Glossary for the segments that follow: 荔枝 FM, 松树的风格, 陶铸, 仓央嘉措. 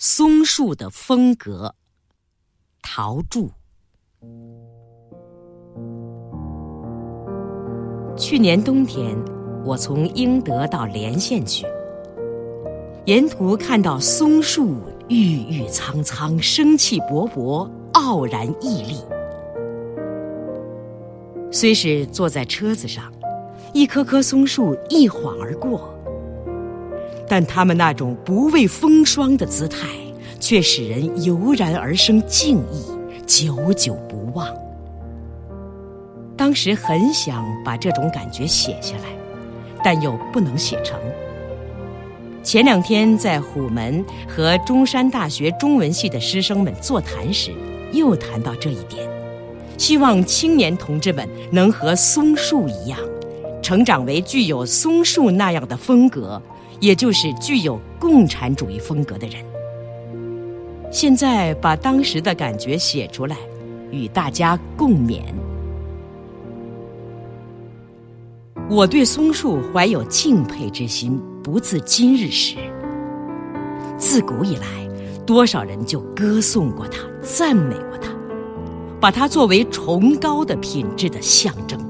松树的风格，陶铸。去年冬天，我从英德到连县去，沿途看到松树郁郁苍苍，生气勃勃，傲然屹立。虽是坐在车子上，一棵棵松树一晃而过，但他们那种不畏风霜的姿态，却使人油然而生敬意，久久不忘。当时很想把这种感觉写下来，但又不能写成。前两天在虎门和中山大学中文系的师生们座谈时，又谈到这一点，希望青年同志们能和松树一样，成长为具有松树那样的风格，也就是具有共产主义风格的人。现在把当时的感觉写出来，与大家共勉。我对松树怀有敬佩之心，不自今日时。自古以来，多少人就歌颂过它，赞美过它，把它作为崇高的品质的象征。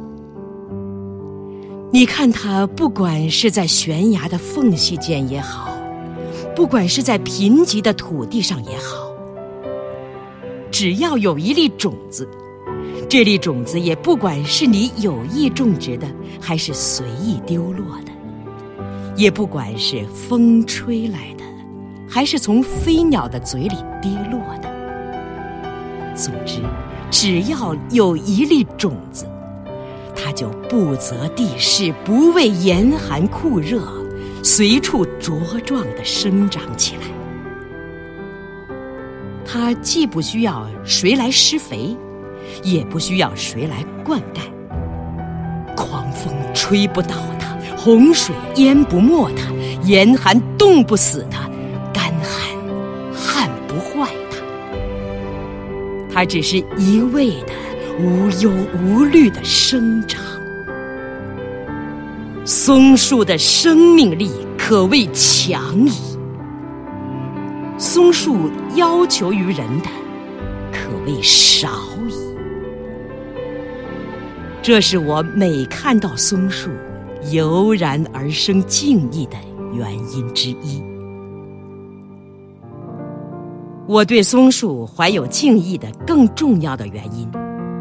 你看它，不管是在悬崖的缝隙间也好，不管是在贫瘠的土地上也好，只要有一粒种子，这粒种子也不管是你有意种植的，还是随意丢落的，也不管是风吹来的，还是从飞鸟的嘴里跌落的，总之只要有一粒种子，它就不择地势，不畏严寒酷热，随处茁壮地生长起来。它既不需要谁来施肥，也不需要谁来灌溉，狂风吹不倒它，洪水淹不没它，严寒冻不死它，干旱旱不坏它。它只是一味地无忧无虑地生长。松树的生命力可谓强矣。松树要求于人的可谓少矣。这是我每看到松树油然而生敬意的原因之一。我对松树怀有敬意的更重要的原因，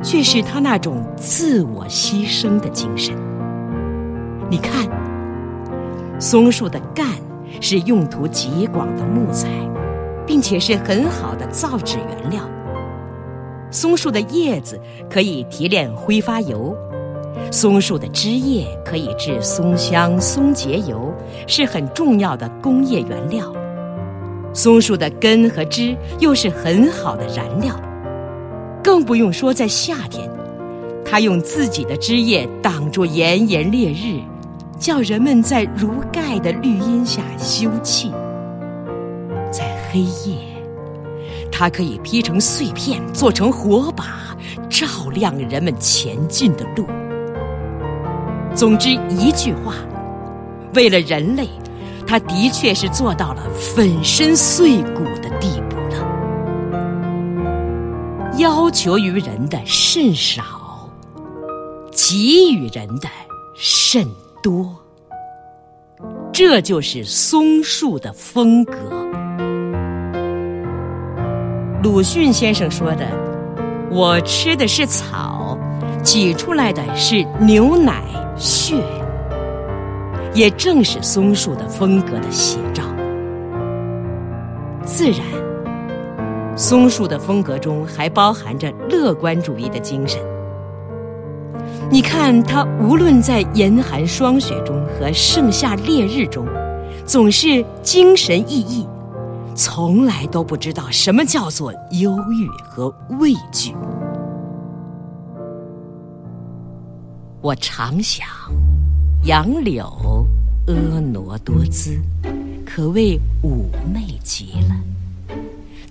却是他那种自我牺牲的精神。你看，松树的干是用途极广的木材，并且是很好的造纸原料。松树的叶子可以提炼挥发油，松树的枝叶可以制松香、松节油，是很重要的工业原料。松树的根和枝又是很好的燃料。更不用说在夏天，它用自己的枝叶挡住炎炎烈日，叫人们在如盖的绿荫下休憩。在黑夜，它可以劈成碎片，做成火把，照亮人们前进的路。总之一句话，为了人类，它的确是做到了粉身碎骨的地步了。要求于人的甚少，给予人的甚多，这就是松树的风格。鲁迅先生说的，我吃的是草，挤出来的是牛奶血，也正是松树的风格的写照。自然，松树的风格中还包含着乐观主义的精神。你看它，无论在严寒霜雪中和盛夏烈日中，总是精神奕奕，从来都不知道什么叫做忧郁和畏惧。我常想，杨柳婀娜多姿，可谓妩媚极了。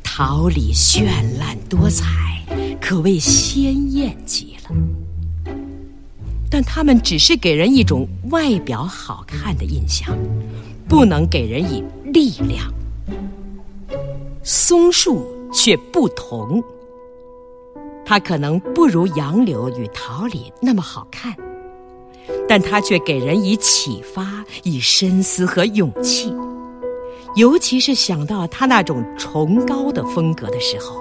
桃李绚烂多彩，可谓鲜艳极了。但它们只是给人一种外表好看的印象，不能给人以力量。松树却不同。它可能不如杨柳与桃李那么好看，但它却给人以启发、以深思和勇气。尤其是想到它那种崇高的风格的时候，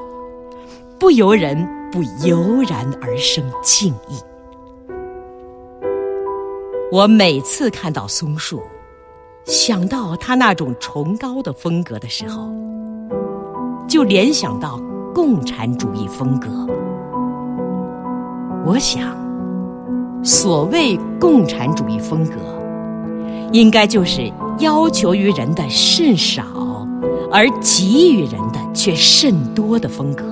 不由人不油然而生敬意。我每次看到松树，想到它那种崇高的风格的时候，就联想到共产主义风格。我想，所谓共产主义风格，应该就是要求于人的甚少，而给予人的却甚多的风格。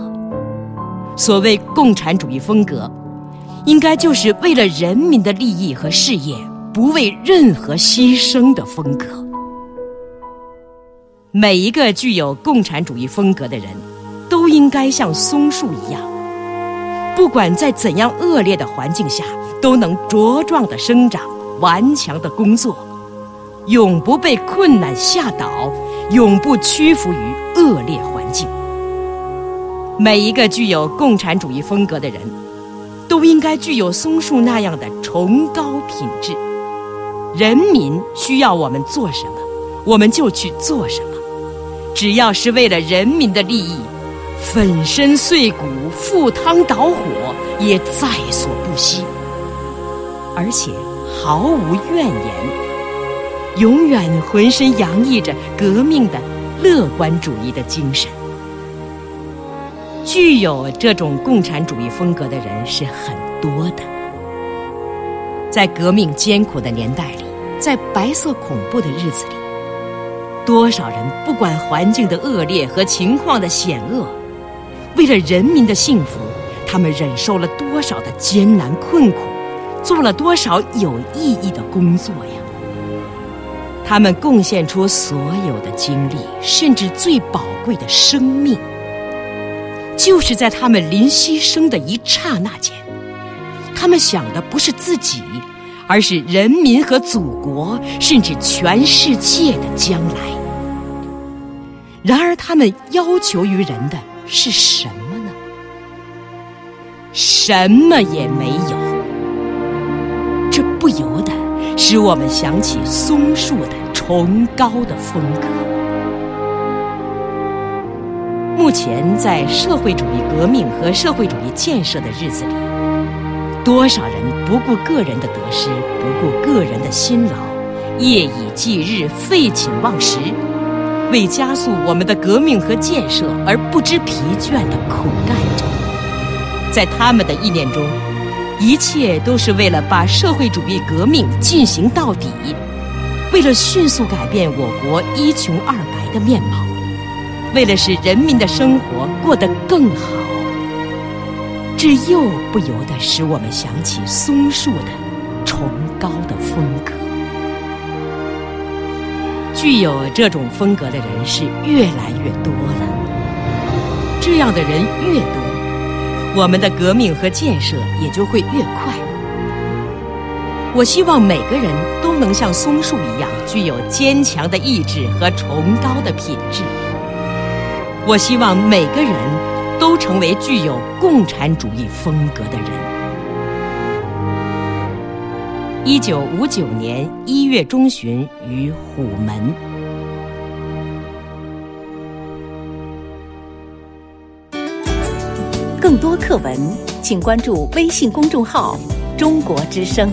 所谓共产主义风格，应该就是为了人民的利益和事业，不为任何牺牲的风格。每一个具有共产主义风格的人，都应该像松树一样，不管在怎样恶劣的环境下，都能茁壮地生长，顽强地工作，永不被困难吓倒，永不屈服于恶劣环境。每一个具有共产主义风格的人，都应该具有松树那样的崇高品质。人民需要我们做什么，我们就去做什么，只要是为了人民的利益，粉身碎骨、赴汤蹈火也在所不惜，而且毫无怨言，永远浑身洋溢着革命的乐观主义的精神。具有这种共产主义风格的人是很多的，在革命艰苦的年代里，在白色恐怖的日子里，多少人不管环境的恶劣和情况的险恶，为了人民的幸福，他们忍受了多少的艰难困苦，做了多少有意义的工作呀！他们贡献出所有的精力，甚至最宝贵的生命。就是在他们临牺牲的一刹那间，他们想的不是自己，而是人民和祖国，甚至全世界的将来。然而他们要求于人的是什么呢？什么也没有。这不由得使我们想起松树的崇高的风格。目前在社会主义革命和社会主义建设的日子里，多少人不顾个人的得失，不顾个人的辛劳，夜以继日，废寝忘食，为加速我们的革命和建设而不知疲倦地苦干着。在他们的意念中，一切都是为了把社会主义革命进行到底，为了迅速改变我国一穷二白的面貌，为了使人民的生活过得更好。这又不由得使我们想起松树的崇高的风格。具有这种风格的人是越来越多了，这样的人越多，我们的革命和建设也就会越快。我希望每个人都能像松树一样，具有坚强的意志和崇高的品质。我希望每个人都成为具有共产主义风格的人。1959年1月中旬于虎门。更多课文，请关注微信公众号“中国之声”。